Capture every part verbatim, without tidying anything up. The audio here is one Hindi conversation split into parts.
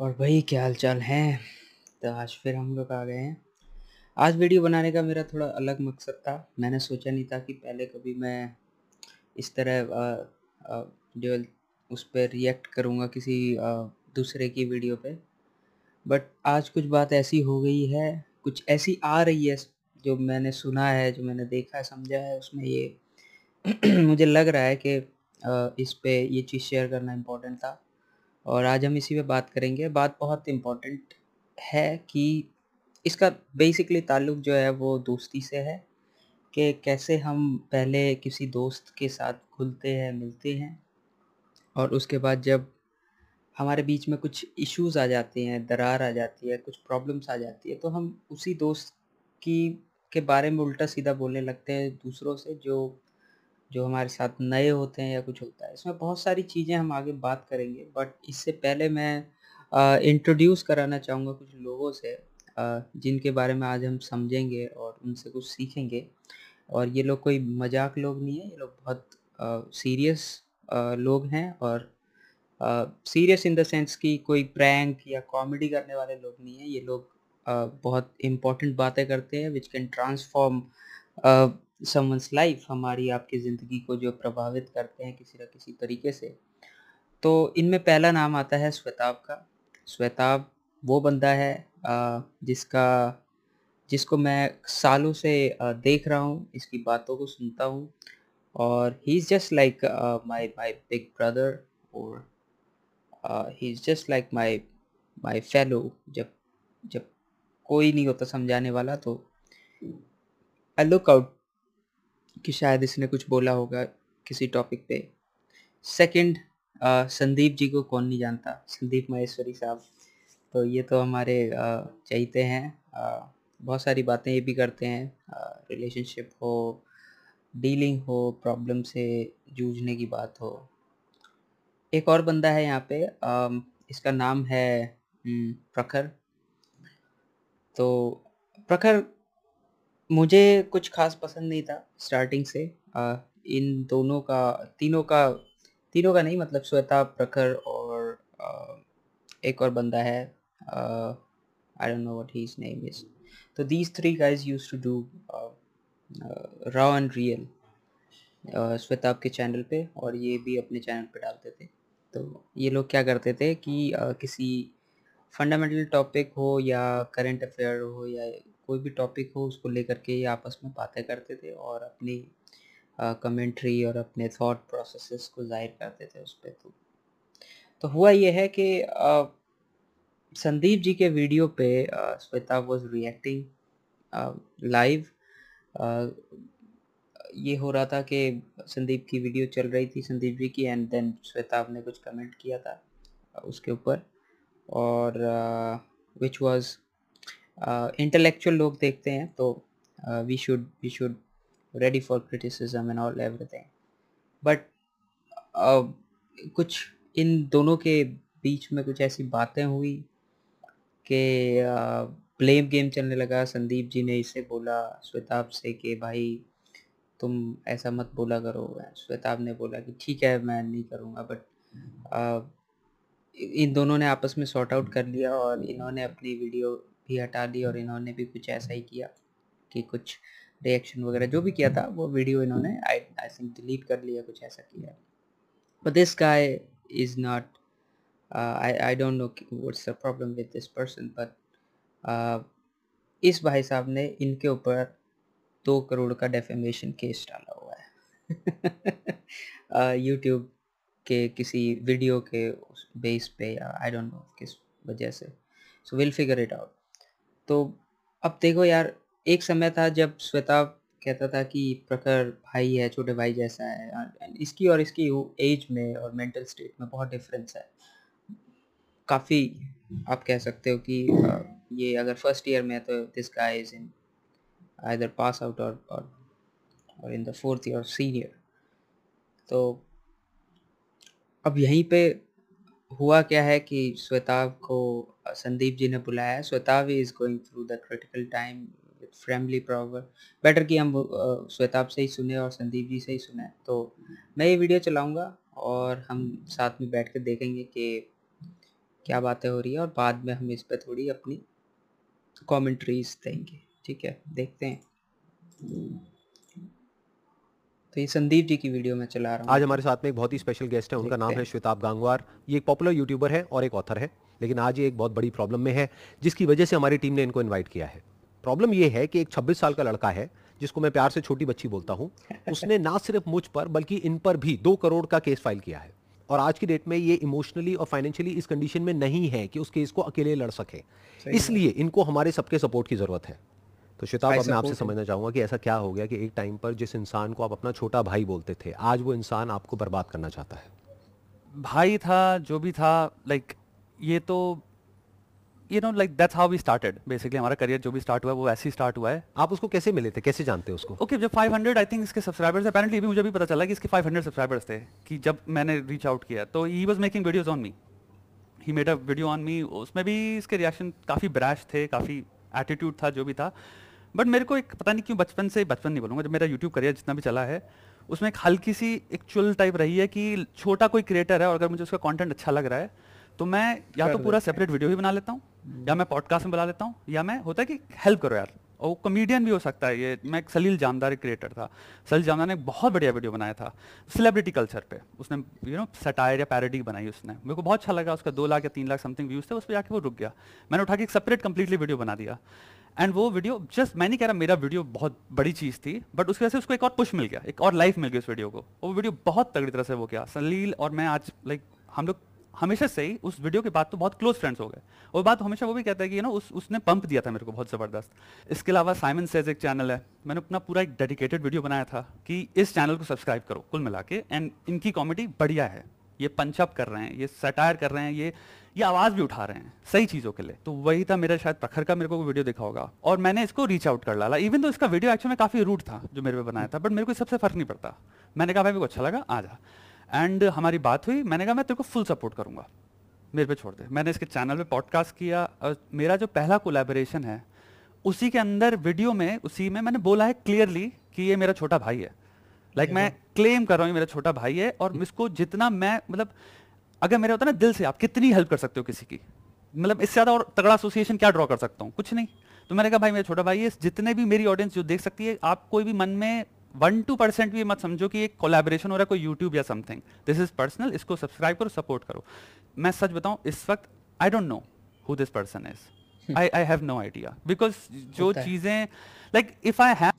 और भाई क्या हालचाल है। तो आज फिर हम लोग आ गए हैं। आज वीडियो बनाने का मेरा थोड़ा अलग मकसद था। मैंने सोचा नहीं था कि पहले कभी मैं इस तरह आ, आ, जो उस पर रिएक्ट करूँगा किसी आ, दूसरे की वीडियो पे, बट आज कुछ बात ऐसी हो गई है, कुछ ऐसी आ रही है जो मैंने सुना है, जो मैंने देखा है, समझा है। उसमें ये मुझे लग रहा है कि आ, इस पे ये चीज़ शेयर करना इम्पोर्टेंट था और आज हम इसी पे बात करेंगे। बात बहुत इम्पोर्टेंट है कि इसका बेसिकली ताल्लुक़ जो है वो दोस्ती से है, कि कैसे हम पहले किसी दोस्त के साथ खुलते हैं, मिलते हैं और उसके बाद जब हमारे बीच में कुछ इश्यूज़ आ जाते हैं, दरार आ जाती है, कुछ प्रॉब्लम्स आ जाती है, तो हम उसी दोस्त की के बारे में उल्टा सीधा बोलने लगते हैं दूसरों से, जो जो हमारे साथ नए होते हैं या कुछ होता है। इसमें बहुत सारी चीज़ें हम आगे बात करेंगे, बट इससे पहले मैं इंट्रोड्यूस कराना चाहूँगा कुछ लोगों से आ, जिनके बारे में आज हम समझेंगे और उनसे कुछ सीखेंगे। और ये लोग कोई मजाक लोग नहीं है, ये लोग बहुत सीरियस लोग हैं और सीरियस इन द सेंस कि कोई प्रैंक या कॉमेडी करने वाले लोग नहीं है। ये लोग आ, बहुत इम्पोर्टेंट बातें करते हैं which can transform someone's life, हमारी आपकी ज़िंदगी को जो प्रभावित करते हैं किसी न किसी तरीके से। तो इनमें पहला नाम आता है श्वेताभ का। श्वेताभ वो बंदा है आ, जिसका जिसको मैं सालों से आ, देख रहा हूँ, इसकी बातों को सुनता हूँ और he is just like my my big brother और he is just like my my fellow. जब जब कोई नहीं होता समझाने वाला तो आई लुक आउट कि शायद इसने कुछ बोला होगा किसी टॉपिक पे। सेकंड, संदीप जी को कौन नहीं जानता, संदीप महेश्वरी साहब। तो ये तो हमारे uh, चाहते हैं, uh, बहुत सारी बातें ये भी करते हैं, रिलेशनशिप uh, हो, डीलिंग हो, प्रॉब्लम से जूझने की बात हो। एक और बंदा है यहाँ पे, uh, इसका नाम है प्रखर। तो प्रखर मुझे कुछ खास पसंद नहीं था स्टार्टिंग से। आ, इन दोनों का तीनों का तीनों का नहीं, मतलब श्वेता, प्रखर और आ, एक और बंदा है, I don't know what his name is. तो these three guys used to do raw and real Shwetabh के चैनल पे, और ये भी अपने चैनल पे डालते थे। तो ये लोग क्या करते थे कि आ, किसी फंडामेंटल टॉपिक हो या करेंट अफेयर हो या कोई भी टॉपिक हो, उसको लेकर के ये आपस में बातें करते थे और अपनी कमेंट्री और अपने थॉट प्रोसेसेस को जाहिर करते थे उस पर। तो तो हुआ ये है कि आ, संदीप जी के वीडियो पे श्वेता वाज रिएक्टिंग लाइव। ये हो रहा था कि संदीप की वीडियो चल रही थी, संदीप जी की, एंड देन श्वेता ने कुछ कमेंट किया था उसके ऊपर, और विच वाज इंटेलेक्चुअल लोग देखते हैं तो we should we should ready for criticism and all everything. But कुछ इन दोनों के बीच में कुछ ऐसी बातें हुई कि ब्लेम गेम चलने लगा। संदीप जी ने इसे बोला श्वेताभ से कि भाई तुम ऐसा मत बोला करो, श्वेताभ ने बोला कि ठीक है मैं नहीं करूँगा। बट इन दोनों ने आपस में सॉर्ट आउट कर लिया और इन्होंने अपनी वीडियो भी हटा ली और इन्होंने भी कुछ ऐसा ही किया कि कुछ रिएक्शन वगैरह जो भी किया था वो वीडियो इन्होंने आई आई थिंक डिलीट कर लिया, कुछ ऐसा किया। But this guy is not, I I don't know what's the problem with this person, but इस भाई साहब ने इनके ऊपर दो करोड़ का डेफेमेशन केस डाला हुआ है यूट्यूब uh, के किसी वीडियो के उस बेस पे या आई डोंट नो किस वजह से। So will figure it out. तो अब देखो यार, एक समय था जब श्वेताभ कहता था कि प्रखर भाई है, छोटे भाई जैसा है, इसकी और इसकी एज में और मेंटल स्टेट में बहुत डिफरेंस है, काफ़ी। आप कह सकते हो कि ये अगर फर्स्ट ईयर में है तो this guy is in either pass out और और in the fourth year senior. तो अब यहीं पे हुआ क्या है कि श्वेताभ को संदीप जी ने बुलाया। Shwetabh is going through the critical time with family problem, better कि हम श्वेताभ से ही सुने और संदीप जी से ही सुने। तो मैं ये वीडियो चलाऊंगा और हम साथ में बैठ कर देखेंगे कि क्या बातें हो रही है, और बाद में हम इस पर थोड़ी अपनी कमेंट्रीज देंगे। ठीक है, देखते हैं। तो ये संदीप जी की वीडियो में चला रहा हूँ। आज हमारे साथ में एक बहुत ही स्पेशल गेस्ट है, उनका नाम है श्वेताभ गांगवार। ये एक पॉपुलर यूट्यूबर है और एक ऑथर है, लेकिन आज ये एक बहुत बड़ी प्रॉब्लम में है, जिसकी वजह से हमारी टीम ने इनको इन्वाइट किया है। प्रॉब्लम ये है कि एक छब्बीस साल का लड़का है, जिसको मैं प्यार से छोटी बच्ची बोलता हूँ, उसने ना सिर्फ मुझ पर बल्कि इन पर भी दो करोड़ का केस फाइल किया है। और आज की डेट में ये इमोशनली और फाइनेंशियली इस कंडीशन में नहीं है कि उस केस को अकेले लड़ सके, इसलिए इनको हमारे सबके सपोर्ट की जरूरत है। तो श्वेताभ, अब मैं आपसे समझना चाहूंगा कि ऐसा क्या हो गया कि एक टाइम पर जिस इंसान को आप अपना छोटा भाई बोलते थे, आज वो इंसान आपको बर्बाद करना चाहता है। भाई था, जो भी था, लाइक ये तो you know like that's how we started basically. हमारा करियर जो भी स्टार्ट हुआ वो ऐसे ही स्टार्ट हुआ है। आप उसको कैसे मिले थे, कैसे जानते हो उसको? ओके okay, जब फाइव हंड्रेड आई थिंक इसके सब्सक्राइबर्स, अपेरेंटली भी मुझे भी पता चला कि इसके फाइव हंड्रेड सब्सक्राइबर्स थे कि जब मैंने रीच आउट किया, तो he was making videos on me, he made a video on me. उसमें भी इसके रिएक्शन काफ़ी ब्रैश थे, काफ़ी एटीट्यूड था, जो भी था। बट मेरे को एक पता नहीं क्यों बचपन से बचपन नहीं बोलूँगा जब मेरा यूट्यूब करियर जितना भी चला है, उसमें एक हल्की सी एक चुल टाइप रही है कि छोटा कोई क्रिएटर है और अगर मुझे उसका कॉन्टेंट अच्छा लग रहा है तो मैं या तो पूरा सेपरेट वीडियो ही बना लेता हूँ, या मैं पॉडकास्ट में बुला लेता हूँ, या मैं होता है कि हेल्प करो यार। और वो कॉमेडियन भी हो सकता है। ये मैं एक सलील जामदार एक क्रिएटर था, सलील जामदार ने एक बहुत बढ़िया वीडियो बनाया था सेलिब्रिटी कल्चर पे। उसने यू नो सटायर या पैरोडी बनाई, उसने मेरे को बहुत अच्छा लगा। उसका दो लाख या तीन लाख समथिंग व्यूज़ थे, उस पर जाकर वो रुक गया। मैंने उठा के एक सेपरेट कंप्लीटली वीडियो बना दिया, एंड वो वीडियो जस्ट, मैं नहीं कह रहा मेरा वीडियो बहुत बड़ी चीज़ थी, बट उसकी वजह से उसको एक और पुश मिल गया, एक और लाइफ मिल गई उस वीडियो को। वो वीडियो बहुत तगड़ी तरह से वो किया सलील, और मैं आज लाइक हम लोग हमेशा से ही उस वीडियो के बाद तो बहुत क्लोज फ्रेंड्स हो गए। और बात हमेशा वो भी कहता है कि यू नो उस उसने पंप दिया था मेरे को बहुत ज़बरदस्त। इसके अलावा साइमन सेज एक चैनल है, मैंने अपना पूरा एक डेडिकेटेड वीडियो बनाया था कि इस चैनल को सब्सक्राइब करो कुल मिला के, एंड इनकी कॉमेडी बढ़िया है, ये पंचअप कर रहे हैं, ये सटायर कर रहे हैं, ये ये आवाज़ भी उठा रहे हैं सही चीज़ों के लिए। तो वही था मेरा, शायद प्रखर का मेरे को वीडियो देखा होगा, और मैंने इसको रीच आउट कर डाला। इवन तो इसका वीडियो एक्चुअली में काफ़ी रूट था जो मेरे पे बनाया था, बट मेरे को इस सबसे फ़र्क नहीं पड़ता। मैंने कहा भाई मेरे को अच्छा लगा, आ जा। एंड हमारी बात हुई, मैंने कहा मैं तेरे को फुल सपोर्ट करूँगा, मेरे पे छोड़ दे। मैंने इसके चैनल पे पॉडकास्ट किया, और मेरा जो पहला कोलैबोरेशन है उसी के अंदर वीडियो में, उसी में मैंने बोला है क्लियरली कि ये मेरा छोटा भाई है। लाइक like मैं क्लेम कर रहा हूँ ये मेरा छोटा भाई है, और इसको जितना मैं, मतलब अगर मेरा होता ना दिल से, आप कितनी हेल्प कर सकते हो किसी की, मतलब इससे ज़्यादा और तगड़ा एसोसिएशन क्या ड्रॉ कर सकता हूँ, कुछ नहीं। तो मैंने कहा भाई मेरा छोटा भाई है, जितने भी मेरी ऑडियंस जो देख सकती है, आप कोई भी मन में वन टू परसेंट भी मत समझो कि एक कोलैबोरेशन हो रहा है कोई यूट्यूब या समथिंग, दिस इज पर्सनल। इसको सब्सक्राइब करो, सपोर्ट करो। मैं सच बताऊं, इस वक्त I don't know who this person is, I I have no idea, because जो चीज़ें लाइक इफ आई हैव,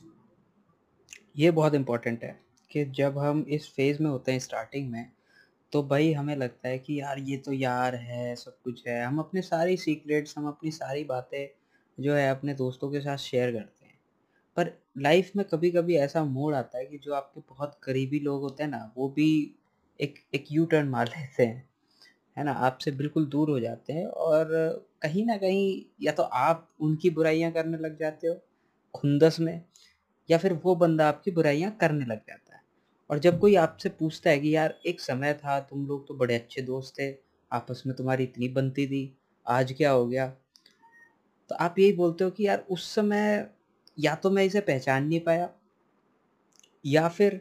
ये बहुत इंपॉर्टेंट है कि जब हम इस फेज में होते हैं स्टार्टिंग में, तो भाई हमें लगता है कि यार ये तो यार है, सब कुछ है। हम अपने सारी सीक्रेट्स, हम अपनी सारी बातें जो है अपने दोस्तों के साथ शेयर करते हैं। पर लाइफ में कभी कभी ऐसा मोड़ आता है कि जो आपके बहुत करीबी लोग होते हैं ना, वो भी एक एक यू टर्न मार लेते हैं, है ना, आपसे बिल्कुल दूर हो जाते हैं। और कहीं ना कहीं या तो आप उनकी बुराइयां करने लग जाते हो खुंदस में, या फिर वो बंदा आपकी बुराइयां करने लग जाता है। और जब कोई आपसे पूछता है कि यार एक समय था तुम लोग तो बड़े अच्छे दोस्त थे, आपस में तुम्हारी इतनी बनती थी, आज क्या हो गया, तो आप यही बोलते हो कि यार उस समय या तो मैं इसे पहचान नहीं पाया, या फिर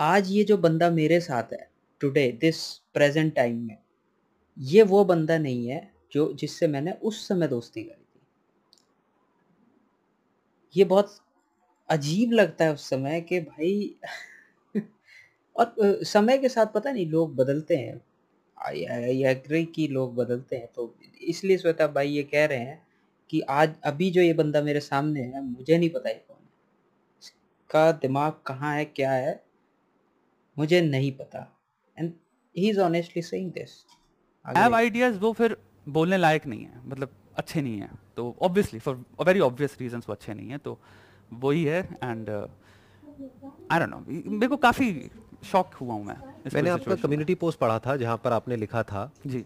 आज ये जो बंदा मेरे साथ है टुडे दिस प्रेजेंट टाइम में, ये वो बंदा नहीं है जो जिससे मैंने उस समय दोस्ती करी थी। ये बहुत अजीब लगता है उस समय कि भाई और समय के साथ पता नहीं लोग बदलते हैं, आई एग्री कि लोग बदलते हैं। तो इसलिए श्वेताभ भाई ये कह रहे हैं कि आज अभी जो ये बंदा मेरे सामने है, मुझे नहीं पता ये कौन है, इसका दिमाग कहाँ है, क्या है, मुझे नहीं पता। And he is honestly saying this, have ideas वो फिर बोलने लायक नहीं है, मतलब अच्छे नहीं है। तो obviously for very obvious reasons वो अच्छे नहीं है, तो वही है। एंड आई डोंट नो, मेरे को काफ़ी शॉक हुआ हूँ मैं। मैंने आपका कम्युनिटी पोस्ट पढ़ा था जहाँ पर आपने लिखा था जी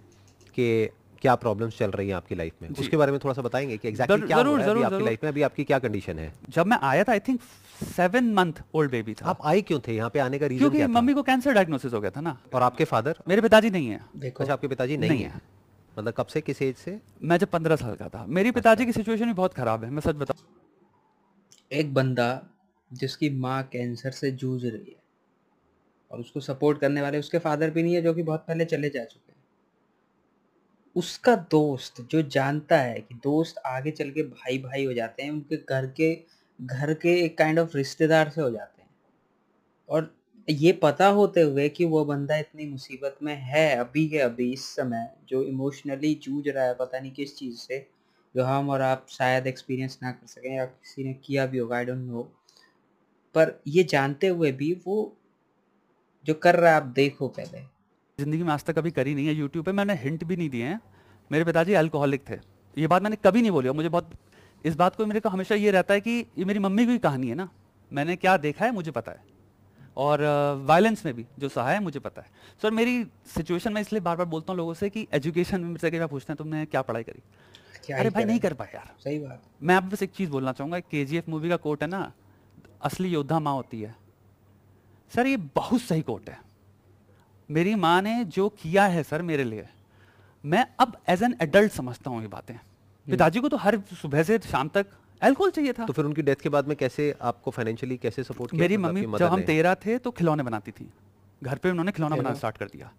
कि क्या प्रॉब्लम्स चल रही हैं आपकी लाइफ में, उसके बारे में थोड़ा सा बताएंगे कि एग्जैक्टली क्या हो रहा है अभी आपकी लाइफ में, अभी आपकी क्या कंडीशन है? जब मैं आया था I think seven month old baby था। आप आए क्यों थे, यहाँ पे आने का रीजन क्या था? क्योंकि मम्मी को कैंसर डायग्नोसिस हो गया था ना। और आपके फादर? मेरे पिताजी नहीं है। देखो आपके पिताजी नहीं है, मतलब कब से, किस एज से? मैं जब पंद्रह साल का था। मेरे पिताजी की सिचुएशन भी बहुत खराब है, मैं सच बताऊं। एक बंदा जिसकी माँ कैंसर से जूझ रही है और उसको सपोर्ट करने वाले उसके फादर भी नहीं है, जो कि बहुत पहले चले जा चुके हैं। उसका दोस्त जो जानता है कि दोस्त आगे चल के भाई भाई हो जाते हैं, उनके घर के घर के एक काइंड ऑफ रिश्तेदार से हो जाते हैं, और ये पता होते हुए कि वो बंदा इतनी मुसीबत में है अभी के अभी इस समय, जो इमोशनली जूझ रहा है पता नहीं किस चीज़ से, जो हम और आप शायद एक्सपीरियंस ना कर सकें या किसी ने किया भी होगा, आई डोंट नो। पर ये जानते हुए भी वो जो कर रहा है, आप देखो पहले। ज़िंदगी में आज तक कभी करी नहीं है यूट्यूब पे, मैंने हिंट भी नहीं दिए हैं। मेरे पिताजी अल्कोहलिक थे, ये बात मैंने कभी नहीं बोली, और मुझे बहुत इस बात को मेरे को हमेशा ये रहता है कि ये मेरी मम्मी की कहानी है ना, मैंने क्या देखा है मुझे पता है, और वायलेंस में भी जो सहा है मुझे पता है। सर मेरी सिचुएशन में इसलिए बार बार बोलता हूँ लोगों से कि एजुकेशन में से क्या पूछते हैं, तुमने क्या पढ़ाई करी, अरे भाई नहीं कर पाए यार, सही बात। मैं आप बस एक चीज़ बोलना चाहूँगा, केजीएफ मूवी का कोट है ना, असली योद्धा माँ होती है, सर ये बहुत सही कोट है। मेरी माँ ने जो किया है सर मेरे लिए, मैं अब एज एन एडल्ट समझता हूँ ये बातें। पिताजी को तो हर सुबह से शाम तक अल्कोहल चाहिए था। तो फिर उनकी डेथ के बाद में कैसे आपको फाइनेंशियली कैसे सपोर्ट किया? मेरी मम्मी जब हम तेरह थे तो खिलौने बनाती थी घर पे, उन्होंने खिलौना बनाना स्टार्ट कर दिया।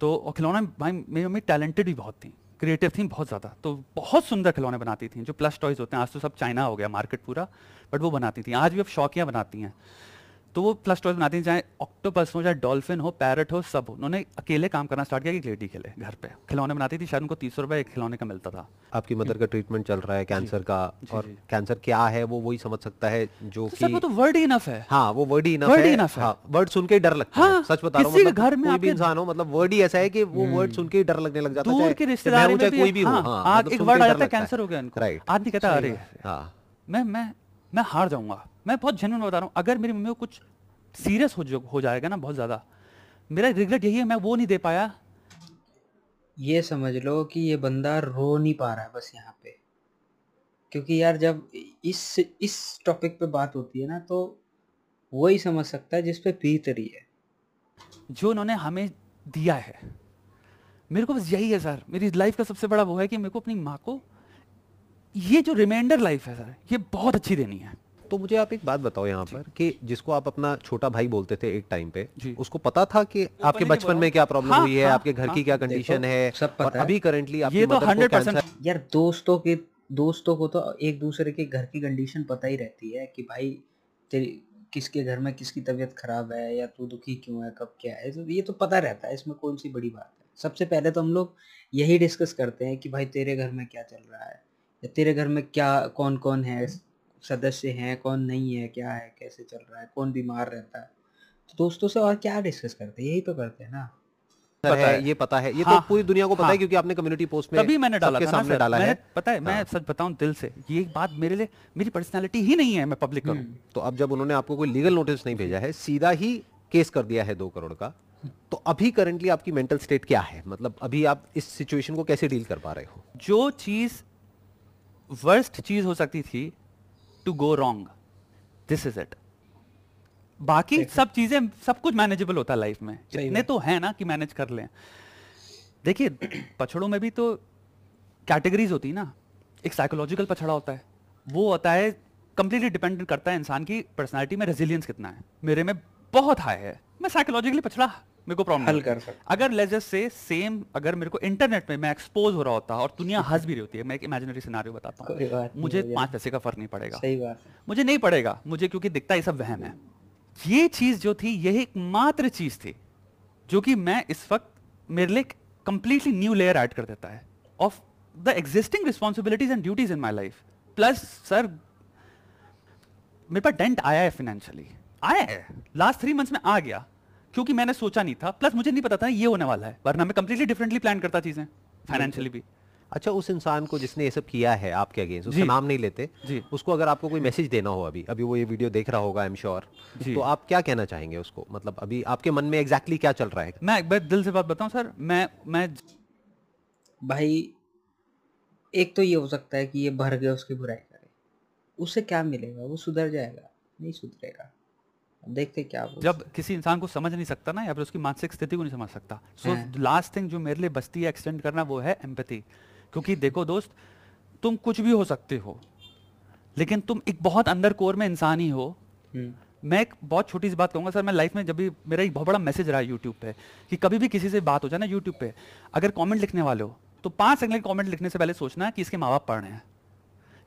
तो और खिलौना भाई मेरी मम्मी टैलेंटेड भी बहुत थी, क्रिएटिव थी बहुत ज़्यादा, तो बहुत सुंदर खिलौने बनाती थी जो प्लस टॉयज होते हैं, आज तो सब चाइना हो गया मार्केट पूरा, बट वो बनाती थी। आज भी अब शौकियाँ बनाती हैं, तो वो प्लस टॉयज बनाती हैं, चाहे ऑक्टोपस हो, चाहे डॉल्फिन हो, पैरट हो, सब। उन्होंने अकेले काम करना स्टार्ट किया कि लेडी के लिए घर पे खिलौने बनाती थी, शायद उनको तीस सौ रुपये एक खिलौने का मिलता था। आपकी मदर का ट्रीटमेंट चल रहा है कैंसर का, और कैंसर क्या है वो वही समझ सकता है जो कि वर्ड ही इनफ है। हाँ वो वर्ड ही इनफ है, वर्ड सुन के डर लगता है, सच बता रहा हूँ, घर में इंसान हो मतलब वर्ड ही ऐसा है कि वो वर्ड सुन के डर लगने लग जाता है, कोई भी वर्ड आ जाता है कैंसर हो गया इनको, आदमी कहता अरे मैं मैं मैं हार जाऊँगा। मैं बहुत जेन्युइन बता रहा हूँ, अगर मेरी मम्मी को कुछ सीरियस हो हो जाएगा ना बहुत ज़्यादा, मेरा रिग्रेट यही है मैं वो नहीं दे पाया। ये समझ लो कि ये बंदा रो नहीं पा रहा है बस यहाँ पे, क्योंकि यार जब इस इस टॉपिक पे बात होती है ना तो वही समझ सकता है जिस पे पीत रही है, जो उन्होंने हमें दिया है। मेरे को बस यही है सर, मेरी लाइफ का सबसे बड़ा वो है कि मेरे को अपनी माँ को ये जो रिमाइंडर लाइफ है सर ये बहुत अच्छी देनी है। तो मुझे आप एक बात बताओ यहाँ पर कि जिसको आप अपना छोटा भाई बोलते थे एक टाइम पे, उसको पता था कि आपके बचपन में क्या प्रॉब्लम हुई है, आपके घर की क्या कंडीशन है, और अभी करंटली आपकी मदर को कैंसर? यार दोस्तों के दोस्तों को तो एक दूसरे के घर की कंडीशन पता ही रहती है कि भाई तेरी किसके घर में किसकी तबीयत खराब है, या तू दुखी क्यों है, कब क्या है, ये तो पता रहता है, इसमें कौन सी बड़ी बात है। सबसे पहले तो हम लोग यही डिस्कस करते हैं कि भाई तेरे घर में क्या चल रहा है, या तेरे घर में क्या कौन कौन है सदस्य हैं, कौन नहीं है, क्या है, कैसे चल रहा है, कौन बीमार रहता है। तो दोस्तों से और क्या डिस्कस करते हैं, यही तो करते हैं ना। पता है, है ये पता है ये हाँ, तो पूरी दुनिया को पता हाँ, है क्योंकि आपने कम्युनिटी पोस्ट में तभी मैंने डाला था सामने डाला है। पता है मैं सच बताऊं दिल से, ये बात मेरे लिए मेरी पर्सनैलिटी ही नहीं है मैं पब्लिक करूं। तो अब जब उन्होंने आपको कोई लीगल नोटिस नहीं भेजा है, सीधा ही केस कर दिया है दो करोड़ का, तो अभी करंटली आपकी मेंटल स्टेट क्या है, मतलब अभी आप इस सिचुएशन को कैसे डील कर पा रहे हो? जो चीज वर्स्ट चीज हो सकती थी to go wrong, this is it. बाकी सब चीजें सब कुछ मैनेजेबल होता है लाइफ में, इतने तो है ना कि मैनेज कर लें। देखिए पछड़ों में भी तो कैटेगरीज होती है ना, एक साइकोलॉजिकल पछड़ा होता है, वो होता है कंप्लीटली डिपेंडेंट करता है इंसान की पर्सनालिटी में रेजिलियंस कितना है। मेरे में बहुत हाई है, मैं साइकोलॉजिकली पछड़ा, मेरे को प्रॉब्लम हल कर सकता। अगर लेट्स जस्ट से सेम अगर मेरे को इंटरनेट में मैं एक्सपोज हो रहा होता और दुनिया हंस भी रही होती है, मैं एक इमेजिनरी सिनेरियो बताता हूं, मुझे पांच पैसे का फर्क नहीं पड़ेगा, सही बात है मुझे नहीं पड़ेगा, मुझे क्योंकि दिखता है सब वहम है। ये चीज जो थी यही एक मात्र चीज थी जो कि मैं इस वक्त मेरे लिए कंप्लीटली न्यू लेयर ऐड कर देता है of the existing responsibilities and duties in my life. Plus sir मेरे पास डेंट आया है फाइनेंशियली, आया है लास्ट थ्री मंथ्स में आ गया, क्योंकि मैंने सोचा नहीं था, प्लस मुझे नहीं पता था ये होने वाला है, वरना मैं कंप्लीटली डिफरेंटली प्लान करता चीजें फाइनेंशियली भी। अच्छा उस इंसान को जिसने ये सब किया है आपके अगेंस्ट, उसका नाम नहीं लेते, उसको अगर आपको कोई मैसेज देना हो, अभी अभी वो ये वीडियो देख रहा होगा आई एम श्योर, तो आप क्या कहना चाहेंगे उसको, मतलब अभी आपके मन में एग्जैक्टली क्या चल रहा है? मैं एक बार दिल से बात बताऊं सर, मैं मैं भाई एक तो ये हो सकता है कि ये भर गया उसकी बुराई करे, उससे क्या मिलेगा, वो सुधर जाएगा? नहीं सुधरेगा, देखते क्या। जब किसी इंसान को समझ नहीं सकता ना, या फिर उसकी मानसिक स्थिति को नहीं समझ सकता, सो लास्ट थिंग जो मेरे लिए बचती है एक्सटेंड करना वो है एम्पैथी। क्योंकि देखो दोस्त तुम कुछ भी हो सकते हो, लेकिन तुम एक बहुत अंदर कोर में इंसान ही हो। मैं एक बहुत छोटी सी बात कहूँगा सर, मैं लाइफ में जब भी, मेरा एक बहुत बड़ा मैसेज रहा है यूट्यूब पे कि कभी भी किसी से बात हो जाए ना यूट्यूब पे, अगर कॉमेंट लिखने वाले हो तो पांच सेकंड कमेंट लिखने से पहले सोचना कि इसके माँ बाप पढ़ रहे हैं।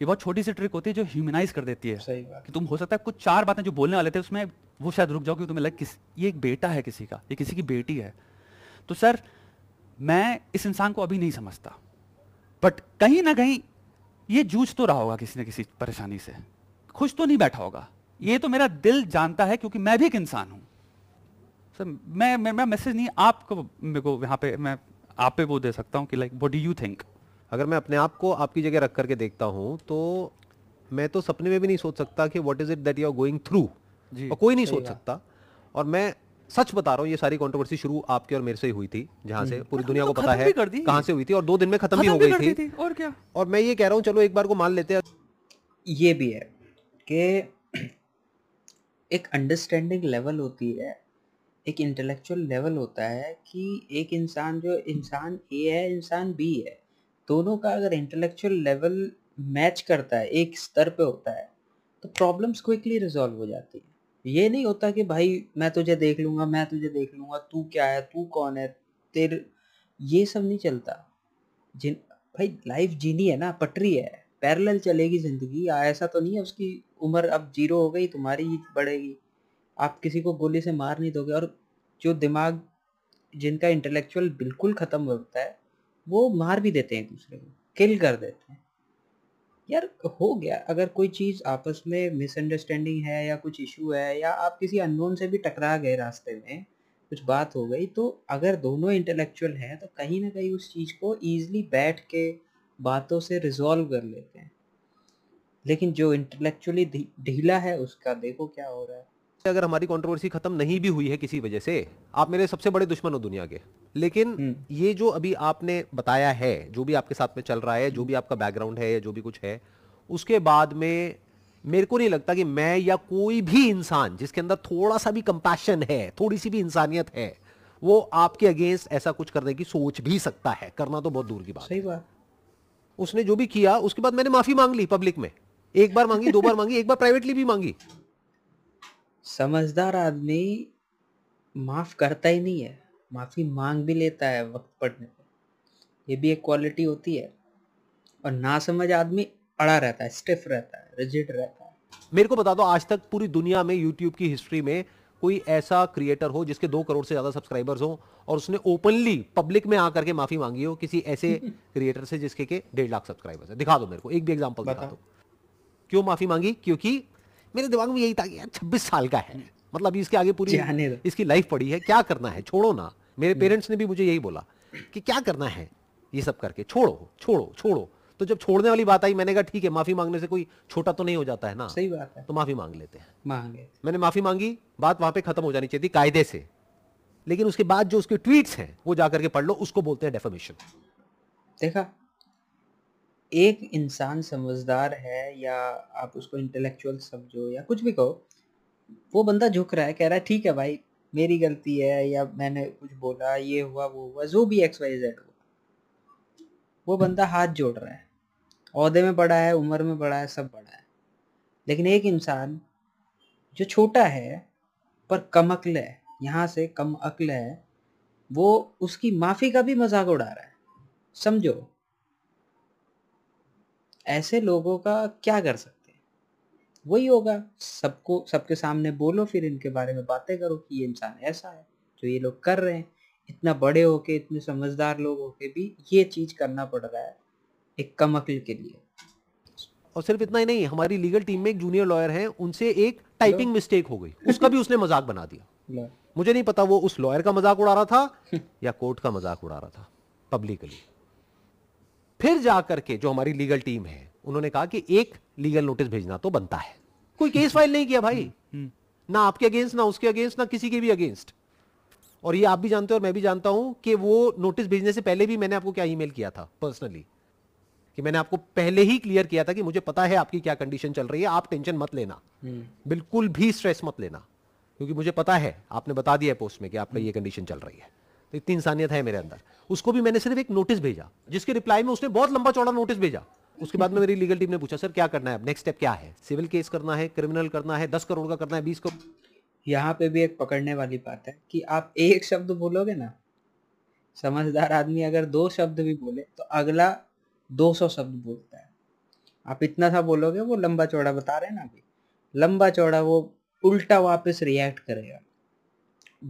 ये बहुत छोटी सी ट्रिक होती है जो ह्यूमनाइज कर देती है। सही बात। कि तुम हो सकता है कुछ चार बातें जो बोलने वाले थे उसमें वो शायद रुक जाओ, क्योंकि तुम्हें लग किस ये एक बेटा है किसी का, ये किसी की बेटी है। तो सर मैं इस इंसान को अभी नहीं समझता, बट कहीं ना कहीं ये जूझ तो रहा होगा किसी ना किसी परेशानी से, खुश तो नहीं बैठा होगा, ये तो मेरा दिल जानता है क्योंकि मैं भी एक इंसान हूँ। सर मैं मेरा मैसेज नहीं आपको, मेरे को यहाँ पे मैं आप पे वो दे सकता हूँ कि like what do you think. अगर मैं अपने आप को आपकी जगह रख करके देखता हूँ तो मैं तो सपने में भी नहीं सोच सकता कि what is it that you are going through, और कोई नहीं सोच सकता। और मैं सच बता रहा हूँ, ये सारी कंट्रोवर्सी शुरू आपके और मेरे से ही हुई थी, जहाँ से पूरी दुनिया को पता है कहाँ से हुई थी, और दो दिन में खत्म भी हो गई थी। और क्या, और मैं ये कह रहा हूँ चलो एक बार को मान लेते हैं। ये भी है कि एक अंडरस्टैंडिंग लेवल होती है, एक इंटेलेक्चुअल लेवल होता है कि एक इंसान जो इंसान ए है इंसान बी है, दोनों का अगर इंटेलेक्चुअल लेवल मैच करता है, एक स्तर पे होता है, तो प्रॉब्लम्स क्विकली रिजॉल्व हो जाती है। ये नहीं होता कि भाई मैं तुझे देख लूँगा मैं तुझे देख लूँगा तू क्या है तू कौन है तेरे, ये सब नहीं चलता। जिन भाई लाइफ जीनी है ना, पटरी है, पैरेलल चलेगी ज़िंदगी। ऐसा तो नहीं है उसकी उम्र अब जीरो हो गई तुम्हारी ही बढ़ेगी, आप किसी को गोली से मार नहीं दोगे। और जो दिमाग जिनका इंटेलेक्चुअल बिल्कुल ख़त्म होता है वो मार भी देते हैं, दूसरे को किल कर देते हैं। यार हो गया, अगर कोई चीज़ आपस में मिसअंडरस्टैंडिंग है या कुछ इशू है, या आप किसी अननोन से भी टकरा गए रास्ते में, कुछ बात हो गई, तो अगर दोनों इंटेलेक्चुअल हैं तो कहीं ना कहीं उस चीज़ को ईजिली बैठ के बातों से रिजॉल्व कर लेते हैं। लेकिन जो इंटेलेक्चुअली ढीला है उसका देखो क्या हो रहा है। अगर हमारी कंट्रोवर्सी खत्म नहीं भी हुई है किसी वजह से, आप मेरे सबसे बड़े दुश्मन हो दुनिया के, लेकिन ये जो अभी आपने बताया है, जो भी आपके साथ में चल रहा है, जो भी आपका बैकग्राउंड है या जो भी कुछ है, उसके बाद में मेरे को नहीं लगता कि मैं या कोई भी इंसान जिसके अंदर थोड़ा सा भी कंपैशन है, थोड़ी सी भी इंसानियत है, वो आपके अगेंस्ट ऐसा कुछ करने की सोच भी सकता है। करना तो बहुत दूर की बात। सही बात। उसने जो भी किया उसके बाद मैंने माफी मांग ली पब्लिक में, एक बार मांगी, दो बार मांगी, एक बार प्राइवेटली भी मांगी। समझदार आदमी माफ करता ही नहीं है, माफी मांग भी लेता है वक्त पड़ने पर, ये भी एक क्वालिटी होती है। और ना समझ आदमी अड़ा रहता है, स्टिफ रहता है, रिजिड रहता है। मेरे को बता दो आज तक पूरी दुनिया में यूट्यूब की हिस्ट्री में कोई ऐसा क्रिएटर हो जिसके दो करोड़ से ज्यादा सब्सक्राइबर्स हो और उसने ओपनली पब्लिक में आकर के माफी मांगी हो किसी ऐसे क्रिएटर से जिसके के डेढ़ लाख सब्सक्राइबर्स है। दिखा दो मेरे को, एक भी एग्जांपल दिखा दो। क्यों माफी मांगी? क्योंकि मेरे दिमाग में यही था कि यार छब्बीस साल का है, मतलब इसके आगे पूरी इसकी लाइफ पड़ी है, क्या करना है, छोड़ो ना। मेरे पेरेंट्स ने भी मुझे यही बोला कि क्या करना है ये सब करके, छोड़ो छोड़ो छोड़ो। तो जब छोड़ने वाली बात आई मैंने कहा ठीक है, माफी मांगने से कोई छोटा तो नहीं हो जाता है ना। सही बात है। तो माफी मांग लेते हैं। मांगे, मैंने माफी मांगी, बात वहां पे खत्म हो जानी चाहिए थी कायदे से। लेकिन उसके बाद जो उसके ट्वीट्स हैं वो जाकर के पढ़ लो, उसको बोलते हैं डेफेमेशन। देखा, एक इंसान समझदार है या आप उसको इंटेलेक्चुअल समझो या कुछ भी कहो, वो बंदा झुक रहा है, कह रहा है ठीक है भाई मेरी गलती है, या मैंने कुछ बोला, ये हुआ वो हुआ, जो भी एक्स वाई जेड हुआ, वो बंदा हाथ जोड़ रहा है, औहदे में बड़ा है, उम्र में बड़ा है, सब बड़ा है। लेकिन एक इंसान जो छोटा है पर कम अक्ल है, यहाँ से कम अक्ल है, वो उसकी माफ़ी का भी मजाक उड़ा रहा है। समझो ऐसे लोगों का क्या कर सकते हैं? वही होगा, सबको सबके सामने बोलो, फिर इनके बारे में बातें करो कि ये इंसान ऐसा है जो ये लोग कर रहे हैं। इतना बड़े होके, इतने समझदार लोग होके भी ये चीज़ करना पड़ रहा है एक कम अक्ल के लिए। और सिर्फ इतना ही नहीं, हमारी लीगल टीम में एक जूनियर लॉयर हैं, उनसे एक टाइपिंग मिस्टेक हो गई, उसका भी उसने मजाक बना दिया। मुझे नहीं पता वो उस लॉयर का मजाक उड़ा रहा था या कोर्ट का मजाक उड़ा रहा था पब्लिकली। फिर जाकर के जो हमारी लीगल टीम है उन्होंने कहा कि एक लीगल नोटिस भेजना तो बनता है। कोई केस फाइल नहीं किया भाई, ना आपके अगेंस्ट, ना उसके अगेंस्ट, ना किसी के भी अगेंस्ट। और ये आप भी जानते हो और मैं भी जानता हूं कि वो नोटिस भेजने से पहले भी मैंने आपको क्या ईमेल किया था पर्सनली, कि मैंने आपको पहले ही क्लियर किया था कि मुझे पता है आपकी क्या कंडीशन चल रही है, आप टेंशन मत लेना, बिल्कुल भी स्ट्रेस मत लेना, क्योंकि मुझे पता है, आपने बता दिया है पोस्ट में कि आपका ये कंडीशन चल रही है। तो इतनी इंसानियत है मेरे अंदर। उसको भी मैंने सिर्फ एक नोटिस भेजा, जिसके रिप्लाई में उसने बहुत लंबा चौड़ा नोटिस भेजा। उसके बाद में मेरी लीगल टीम ने पूछा सर क्या करना है, नेक्स्ट स्टेप क्या है, सिविल केस करना है, क्रिमिनल करना है, दस करोड़ का करना है, बीस करोड़। यहाँ पे भी एक पकड़ने वाली बात है कि आप एक शब्द बोलोगे ना, समझदार आदमी अगर दो शब्द भी बोले तो अगला दो सौ शब्द बोलता है। आप इतना सा बोलोगे, वो लंबा चौड़ा बता रहे हैं ना, अभी लंबा चौड़ा वो उल्टा वापस रिएक्ट करेगा।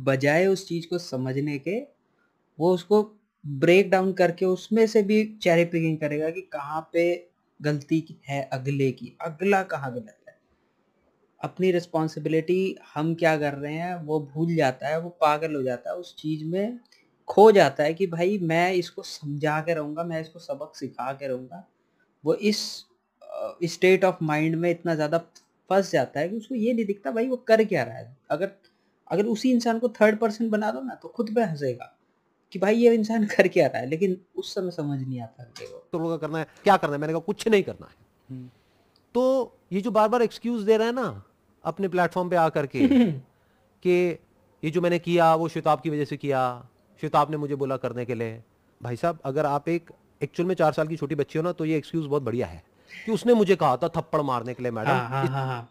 बजाय उस चीज को समझने के वो उसको ब्रेक डाउन करके उसमें से भी चेरी पिकिंग करेगा कि कहाँ पे गलती है अगले की, अगला कहाँ गलत है। अपनी रिस्पॉन्सिबिलिटी हम क्या कर रहे हैं वो भूल जाता है, वो पागल हो जाता है, उस चीज में खो जाता है कि भाई मैं इसको समझा के रहूँगा, मैं इसको सबक सिखा के रहूँगा। वो इस स्टेट ऑफ माइंड में इतना ज़्यादा फंस जाता है कि उसको ये नहीं दिखता भाई वो कर क्या रहा है। अगर अगर उसी इंसान को थर्ड पर्सन बना दो ना तो खुद पे हंसेगा कि भाई ये इंसान कर क्या रहा है, लेकिन उस समय समझ नहीं आता तो लोगों का करना है क्या करना है। मैंने कहा कुछ नहीं करना है। तो ये जो बार बार एक्सक्यूज़ दे रहा है ना अपने प्लेटफॉर्म पे आ करके कि ये जो मैंने किया वो श्वेताब की वजह से किया, श्वेताब ने मुझे बोला करने के लिए। भाई साहब अगर आप एक एक्चुअल में चार साल की छोटी बच्ची हो ना तो ये एक्सक्यूज़ बहुत बढ़िया है कि उसने मुझे कहा था थप्पड़ मारने के लिए मैडम। हाँ हाँ हाँ हाँ।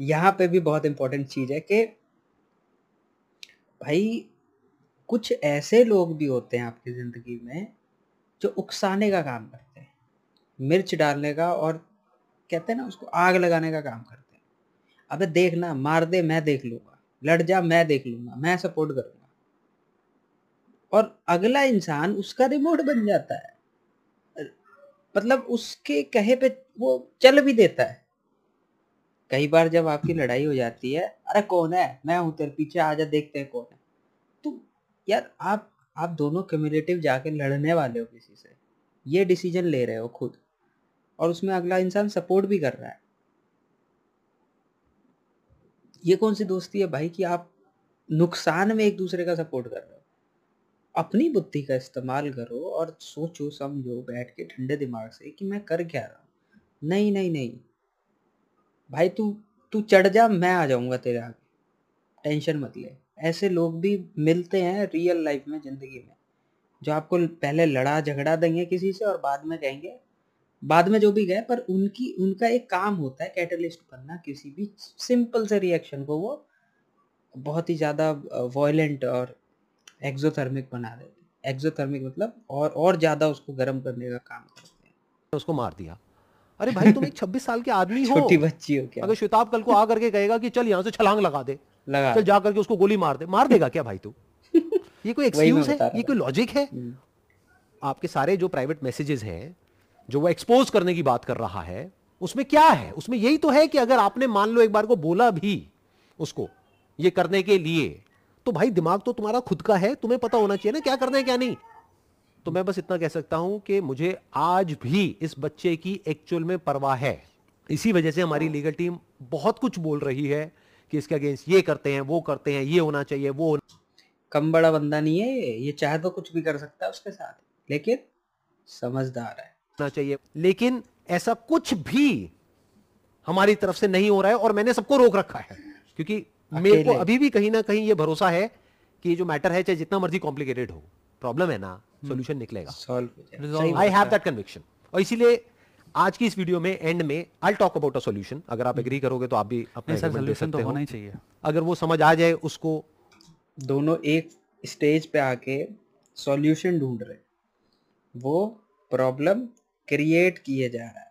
यहाँ पे भी बहुत इंपॉर्टेंट चीज है कि भाई कुछ ऐसे लोग भी होते हैं आपकी जिंदगी में जो उकसाने का काम करते हैं, मिर्च डालने का और कहते हैं ना उसको आग लगाने का काम करते हैं। अबे देखना, मार दे मैं देख लूंगा, लड़ जा मैं देख लूंगा, मैं सपोर्ट करूंगा, और अगला इंसान उसका रिमोट बन जाता है। मतलब उसके कहे पे वो चल भी देता है। कई बार जब आपकी लड़ाई हो जाती है, अरे कौन है, मैं हूं तेरे पीछे, आजा देखते हैं कौन है। तो यार आप आप दोनों कम्युनिटिव जाके लड़ने वाले हो किसी से, ये डिसीजन ले रहे हो खुद, और उसमें अगला इंसान सपोर्ट भी कर रहा है। ये कौन सी दोस्ती है भाई कि आप नुकसान में एक दूसरे का सपोर्ट कर रहे हो। अपनी बुद्धि का इस्तेमाल करो और सोचो समझो बैठ के ठंडे दिमाग से कि मैं कर क्या रहा हूँ। नहीं नहीं नहीं भाई तू तू चढ़ जा, मैं आ जाऊँगा तेरे आगे, टेंशन मत ले। ऐसे लोग भी मिलते हैं रियल लाइफ में, ज़िंदगी में, जो आपको पहले लड़ा झगड़ा देंगे किसी से और बाद में कहेंगे बाद में जो भी गए, पर उनकी उनका एक काम होता है कैटलिस्ट बनना। किसी भी सिंपल से रिएक्शन को वो बहुत ही ज़्यादा वॉयलेंट और एक्सोथर्मिक बना देते। एक्सोथर्मिक मतलब और और ज्यादा उसको गर्म करने का काम करते हैं। उसको मार दिया। अरे भाई तुम एक छब्बीस साल के आदमी हो, छोटी बच्ची हो क्या? अगर श्वेताब कल को आ करके कहेगा कि चल यहाँ से छलांग लगा दे, लगा चल जा करके उसको गोली मार दे, मार देगा क्या भाई तू? ये कोई एक्सक्यूज है? ये कोई लॉजिक है? आपके सारे जो प्राइवेट मैसेजेस हैं जो वो एक्सपोज करने की बात कर रहा है उसमें क्या है? उसमें यही तो है कि अगर आपने मान लो एक बार को बोला भी उसको ये करने के लिए, तो भाई दिमाग तो तुम्हारा खुद का है, तुम्हें पता होना चाहिए ना क्या करना है क्या नहीं। तो मैं बस इतना कह सकता हूं कि मुझे आज भी इस बच्चे की एक्चुअल में परवाह है। इसी वजह से हमारी लीगल टीम बहुत कुछ बोल रही है कि इसके अगेंस्ट ये करते हैं, वो करते हैं, ये होना चाहिए, वो होना। कम बड़ा बंदा नहीं है ये, चाहे तो कुछ भी कर सकता है उसके साथ, लेकिन समझदार है होना चाहिए। लेकिन ऐसा कुछ भी हमारी तरफ से नहीं हो रहा है और मैंने सबको रोक रखा है, क्योंकि मेरे को अभी भी कहीं ना कहीं ये भरोसा है कि जो मैटर है चाहे जितना मर्जी कॉम्प्लिकेटेड हो, प्रॉब्लम है ना, सॉल्यूशन निकलेगा, solve. I have that conviction. और इसीलिए आज की इस वीडियो में एंड में I talk about a solution. अगर आप एग्री करोगे तो आप भी अपने सॉल्यूशन तो होना ही चाहिए। अगर वो समझ आ जाए उसको, दोनों एक स्टेज पे आके सॉल्यूशन ढूंढ रहे, वो प्रॉब्लम क्रिएट किए जा रहा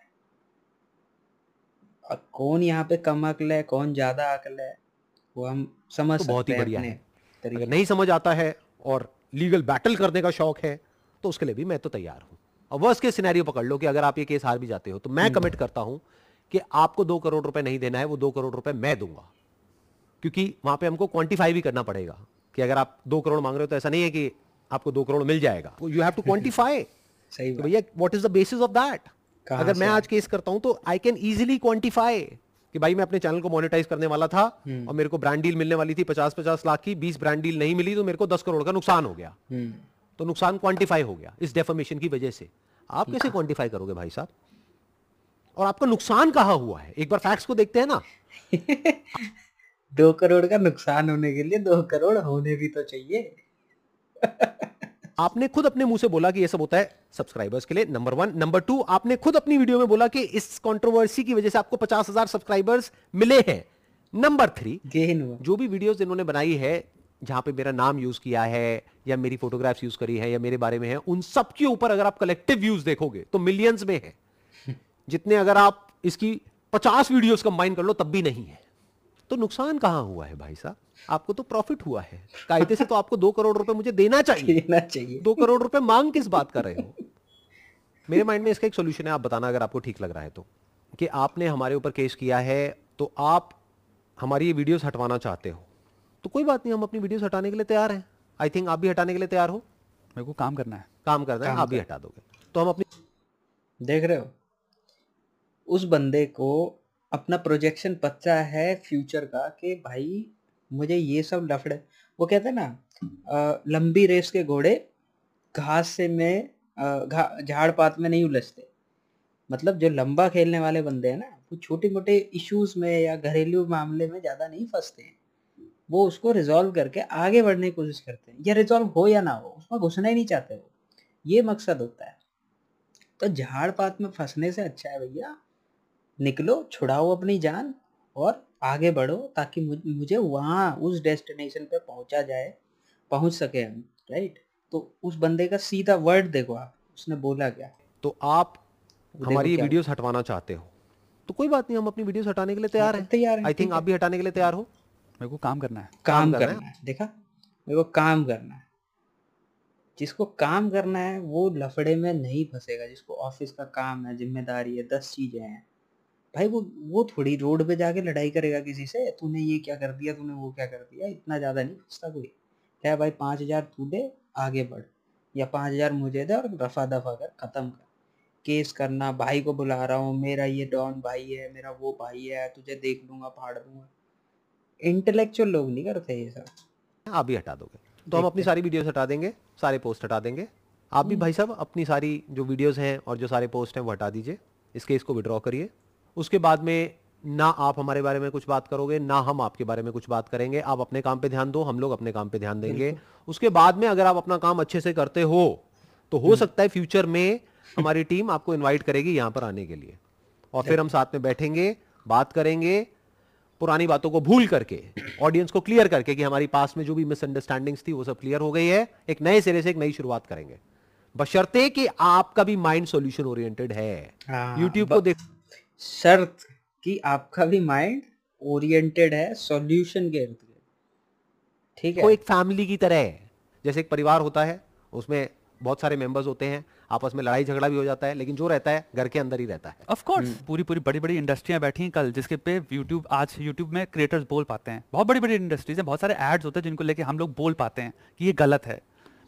है। कौन यहाँ पे कम अकल है, कौन ज्यादा अकल है, वो हम समझ तो बहुत ही बढ़िया है। अगर नहीं समझ आता है और लीगल बैटल करने का शौक है तो उसके लिए भी मैं तो तैयार हूं। और वर्स्ट केस सिनेरियो पकड़ लो कि अगर आप ये केस हार भी जाते हो तो मैं कमिट करता हूं कि आपको दो करोड़ रुपए नहीं देना है, वो दो करोड़ रुपए मैं दूंगा, क्योंकि वहां पे हमको क्वांटिफाई भी करना पड़ेगा कि अगर आप दो करोड़ मांग रहे हो तो ऐसा नहीं है कि आपको दो करोड़ मिल जाएगा। यू हैव टू क्वांटिफाई भैया what is the basis of that. अगर मैं आज केस करता हूं तो आई कैन इजिली क्वांटिफाई कि भाई मैं अपने चैनल को मोनेटाइज करने वाला था और मेरे को ब्रांड डील मिलने वाली थी पचास पचास लाख की, बीस ब्रांड डील नहीं मिली तो मेरे को दस करोड़ का नुकसान हो गया। तो नुकसान क्वांटिफाई हो गया इस डेफमेशन की वजह से। आप कैसे क्वांटिफाई करोगे भाई साहब? और आपका नुकसान कहाँ हुआ है? एक बार फैक्ट्स को देखते हैं ना। दो करोड़ का नुकसान होने के लिए दो करोड़ होने भी तो चाहिए। आपने खुद अपने मुंह से बोला कि ये सब होता है सब्सक्राइबर्स के लिए, नंबर वन। नंबर टू, आपने खुद अपनी वीडियो में बोला कि इस कंट्रोवर्सी की वजह से आपको पचास हजार सब्सक्राइबर्स मिले हैं। नंबर थ्री, जो भी वीडियोस इन्होंने बनाई है जहाँ पे मेरा नाम यूज किया है या मेरी फोटोग्राफ्स यूज करी है या मेरे बारे में है, उन सब के ऊपर अगर आप कलेक्टिव व्यूज देखोगे तो मिलियंस में है। जितने अगर आप इसकी पचास वीडियोस कंबाइन कर लो तब भी नहीं है। तो नुकसान कहाँ हुआ है भाई साहब, आपको तो प्रॉफिट हुआ है। कायदे से तो आपको दो करोड़ रुपए मुझे देना चाहिए, देना चाहिए। दो करोड़ रुपए मांग किस बात कर रहे हो? मेरे माइंड में इसका एक सोल्यूशन है, आप बताना अगर आपको ठीक लग रहा है तो, कि आपने हमारे ऊपर केस किया है तो आप हमारी ये वीडियोस हटवाना चाहते हो तो कोई बात नहीं, हम अपनी वीडियोस हटाने के लिए तैयार हैं। आई थिंक आप भी हटाने के लिए तैयार हो। मेरे को काम करना है, काम करना काम है, आप भी हटा दोगे तो हम अपनी, देख रहे हो उस बंदे को अपना प्रोजेक्शन पता है फ्यूचर का कि भाई मुझे ये सब लफड़े, वो कहते हैं ना आ, लंबी रेस के घोड़े घास से में झाड़ पात में नहीं उलझते। मतलब जो लंबा खेलने वाले बंदे हैं ना वो छोटे मोटे इश्यूज में या घरेलू मामले में ज़्यादा नहीं फंसते हैं, वो उसको रिजॉल्व करके आगे बढ़ने की कोशिश करते हैं, या रिजॉल्व हो या ना हो उसमें घुसना ही नहीं चाहते वो, ये मकसद होता है। तो झाड़ पात में फंसने से अच्छा है भैया निकलो, छुड़ाओ अपनी जान और आगे बढ़ो ताकि मुझे वहाँ उस डेस्टिनेशन पे पहुँचा जाए, पहुँच सके हम, राइट। तो उस बंदे का सीधा वर्ड देखो आप, उसने बोला क्या। तो आप हमारी वीडियोस हटवाना चाहते हो तो कोई बात नहीं, हम अपनी वीडियोस हटाने के लिए तैयार हैं। तैयार हैं। आई थिंक आप भी हटाने के लिए तैयार हो। मेरे को काम करना है, काम करना है। देखा, मेरे को काम करना है। जिसको काम करना है वो लफड़े में नहीं फंसेगा। जिसको ऑफिस का काम है, जिम्मेदारी है, दस चीजें हैं भाई, वो वो थोड़ी रोड पे जाके लड़ाई करेगा किसी से, तूने ये क्या कर दिया, तूने वो क्या कर दिया। इतना ज्यादा नहीं फंसता कोई। क्या भाई, पाँच हजार तू दे आगे बढ़, या पाँच हजार मुझे दे और रफा दफा कर, खत्म कर। केस करना, भाई को बुला रहा हूँ, मेरा ये डॉन भाई है, मेरा वो भाई है, तुझे देख दूंगा, फाड़ दूंगा। इंटेलेक्चुअल लोग नहीं करते ये सब। आप भी हटा दोगे तो हम अपनी सारी वीडियोस हटा देंगे, सारे पोस्ट हटा देंगे। आप भी भाई साहब अपनी सारी जो वीडियोस हैं और जो सारे पोस्ट हैं वो हटा दीजिए, इस केस को विड्रॉ करिए। उसके बाद में ना आप हमारे बारे में कुछ बात करोगे ना हम आपके बारे में कुछ बात करेंगे। आप अपने काम पे ध्यान दो, हम लोग अपने काम पे ध्यान देंगे। उसके बाद में अगर आप अपना काम अच्छे से करते हो तो हो सकता है फ्यूचर में हमारी टीम आपको इनवाइट करेगी यहाँ पर आने के लिए, और फिर हम साथ में बैठेंगे, बात करेंगे, पुरानी बातों को भूल करके, ऑडियंस को क्लियर करके कि हमारी पास में जो भी मिसअंडरस्टैंडिंग्स थी वो सब क्लियर हो गई है। एक नए सिरे से एक नई शुरुआत करेंगे, बशर्ते कि आपका भी माइंड सॉल्यूशन ओरिएंटेड है। यूट्यूब को देख, शर्त कि आपका भी माइंड ओरिएंटेड है सॉल्यूशन के, ठीक है। वो एक फैमिली की तरह है, जैसे एक परिवार होता है उसमें बहुत सारे मेंबर्स होते हैं, आपस में लड़ाई झगड़ा भी हो जाता है, लेकिन जो रहता है घर के अंदर ही रहता है। ऑफ कोर्स पूरी पूरी बड़ी बड़ी इंडस्ट्रियां बैठी हैं कल, जिसके पे यूट्यूब आज यूट्यूब में क्रिएटर्स बोल पाते हैं। बहुत बड़ी बड़ी इंडस्ट्रीज हैं, बहुत सारे एड्स होते हैं जिनको लेके हम लोग बोल पाते हैं कि ये गलत है।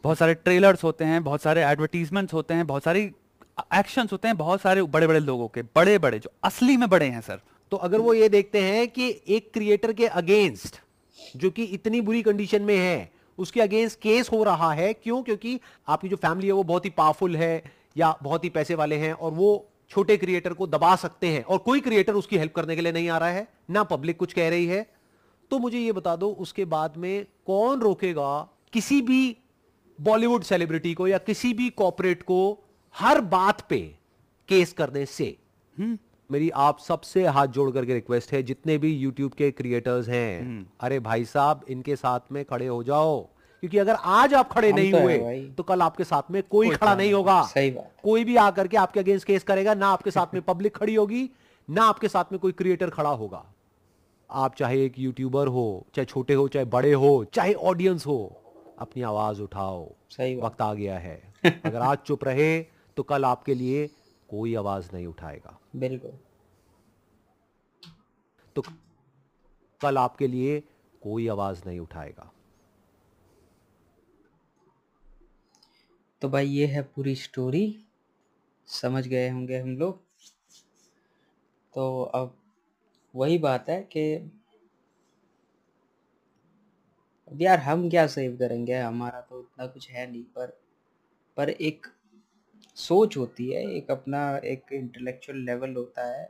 बहुत सारे ट्रेलर्स होते हैं, बहुत सारे एडवर्टीजमेंट्स होते हैं, बहुत सारी एक्शंस होते हैं, बहुत सारे बड़े बड़े लोगों के, बड़े बड़े जो असली में बड़े हैं सर। तो अगर वो ये देखते हैं कि एक क्रिएटर के अगेंस्ट जो कि इतनी बुरी कंडीशन में है उसके अगेंस्ट केस हो रहा है, क्यों? क्योंकि आपकी जो फैमिली है वो बहुत ही पावरफुल है या बहुत ही पैसे वाले हैं और वो छोटे क्रिएटर को दबा सकते हैं और कोई क्रिएटर उसकी हेल्प करने के लिए नहीं आ रहा है, ना पब्लिक कुछ कह रही है, तो मुझे ये बता दो उसके बाद में कौन रोकेगा किसी भी बॉलीवुड सेलिब्रिटी को या किसी भी कॉर्पोरेट को हर बात पे केस करने से? हुँ? मेरी आप सबसे हाथ जोड़ करके रिक्वेस्ट है, जितने भी यूट्यूब के क्रिएटर्स हैं, अरे भाई साहब इनके साथ में खड़े हो जाओ, क्योंकि अगर आज आप खड़े नहीं हुए तो कल आपके साथ में कोई खड़ा नहीं होगा। सही बात। कोई भी आकर के आपके अगेंस्ट केस करेगा, ना आपके साथ में पब्लिक खड़ी होगी, ना आपके साथ में कोई क्रिएटर खड़ा होगा। आप चाहे एक यूट्यूबर हो, चाहे छोटे हो, चाहे बड़े हो, चाहे ऑडियंस हो, अपनी आवाज उठाओ। सही वक्त आ गया है, अगर आज चुप रहे तो कल आपके लिए कोई आवाज नहीं उठाएगा। बिल्कुल। तो कल आपके लिए कोई आवाज नहीं उठाएगा। तो भाई ये है पूरी स्टोरी, समझ गए होंगे हम लोग। तो अब वही बात है कि यार हम क्या सेव करेंगे, हमारा तो इतना कुछ है नहीं, पर पर एक सोच होती है, एक अपना एक इंटेलेक्चुअल लेवल होता है।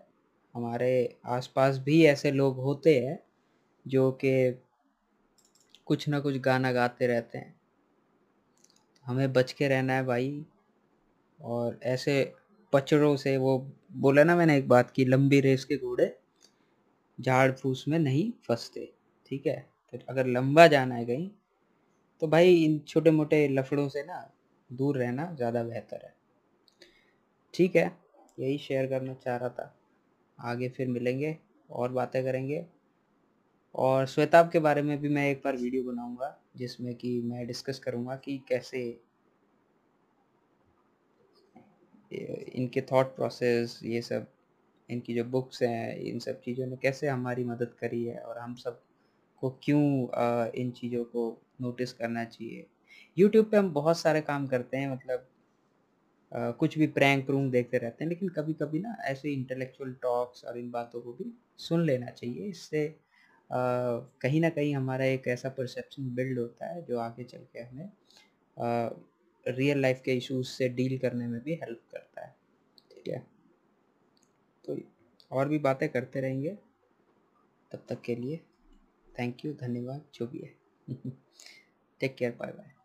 हमारे आसपास भी ऐसे लोग होते हैं जो कि कुछ ना कुछ गाना गाते रहते हैं। हमें बच के रहना है भाई, और ऐसे पचड़ों से, वो बोला ना मैंने एक बात की, लंबी रेस के घोड़े झाड़ फूस में नहीं फंसते, ठीक है। तो अगर लंबा जाना है कहीं तो भाई इन छोटे मोटे लफड़ों से ना दूर रहना ज़्यादा बेहतर है। ठीक है, यही शेयर करना चाह रहा था। आगे फिर मिलेंगे और बातें करेंगे, और श्वेताब के बारे में भी मैं एक बार वीडियो बनाऊंगा जिसमें कि मैं डिस्कस करूंगा कि कैसे इनके थॉट प्रोसेस, ये सब, इनकी जो बुक्स हैं, इन सब चीज़ों ने कैसे हमारी मदद करी है और हम सब को क्यों इन चीज़ों को नोटिस करना चाहिए। यूट्यूब पे हम बहुत सारे काम करते हैं, मतलब आ, कुछ भी प्रैंक प्रूंग देखते रहते हैं, लेकिन कभी कभी ना ऐसे इंटेलेक्चुअल टॉक्स और इन बातों को भी सुन लेना चाहिए। इससे कहीं ना कहीं हमारा एक ऐसा परसेप्शन बिल्ड होता है जो आगे चल के हमें आ, रियल लाइफ के इश्यूज से डील करने में भी हेल्प करता है। ठीक है, तो और भी बातें करते रहेंगे। तब तक के लिए थैंक यू, धन्यवाद, जो भी है। Take care, bye bye.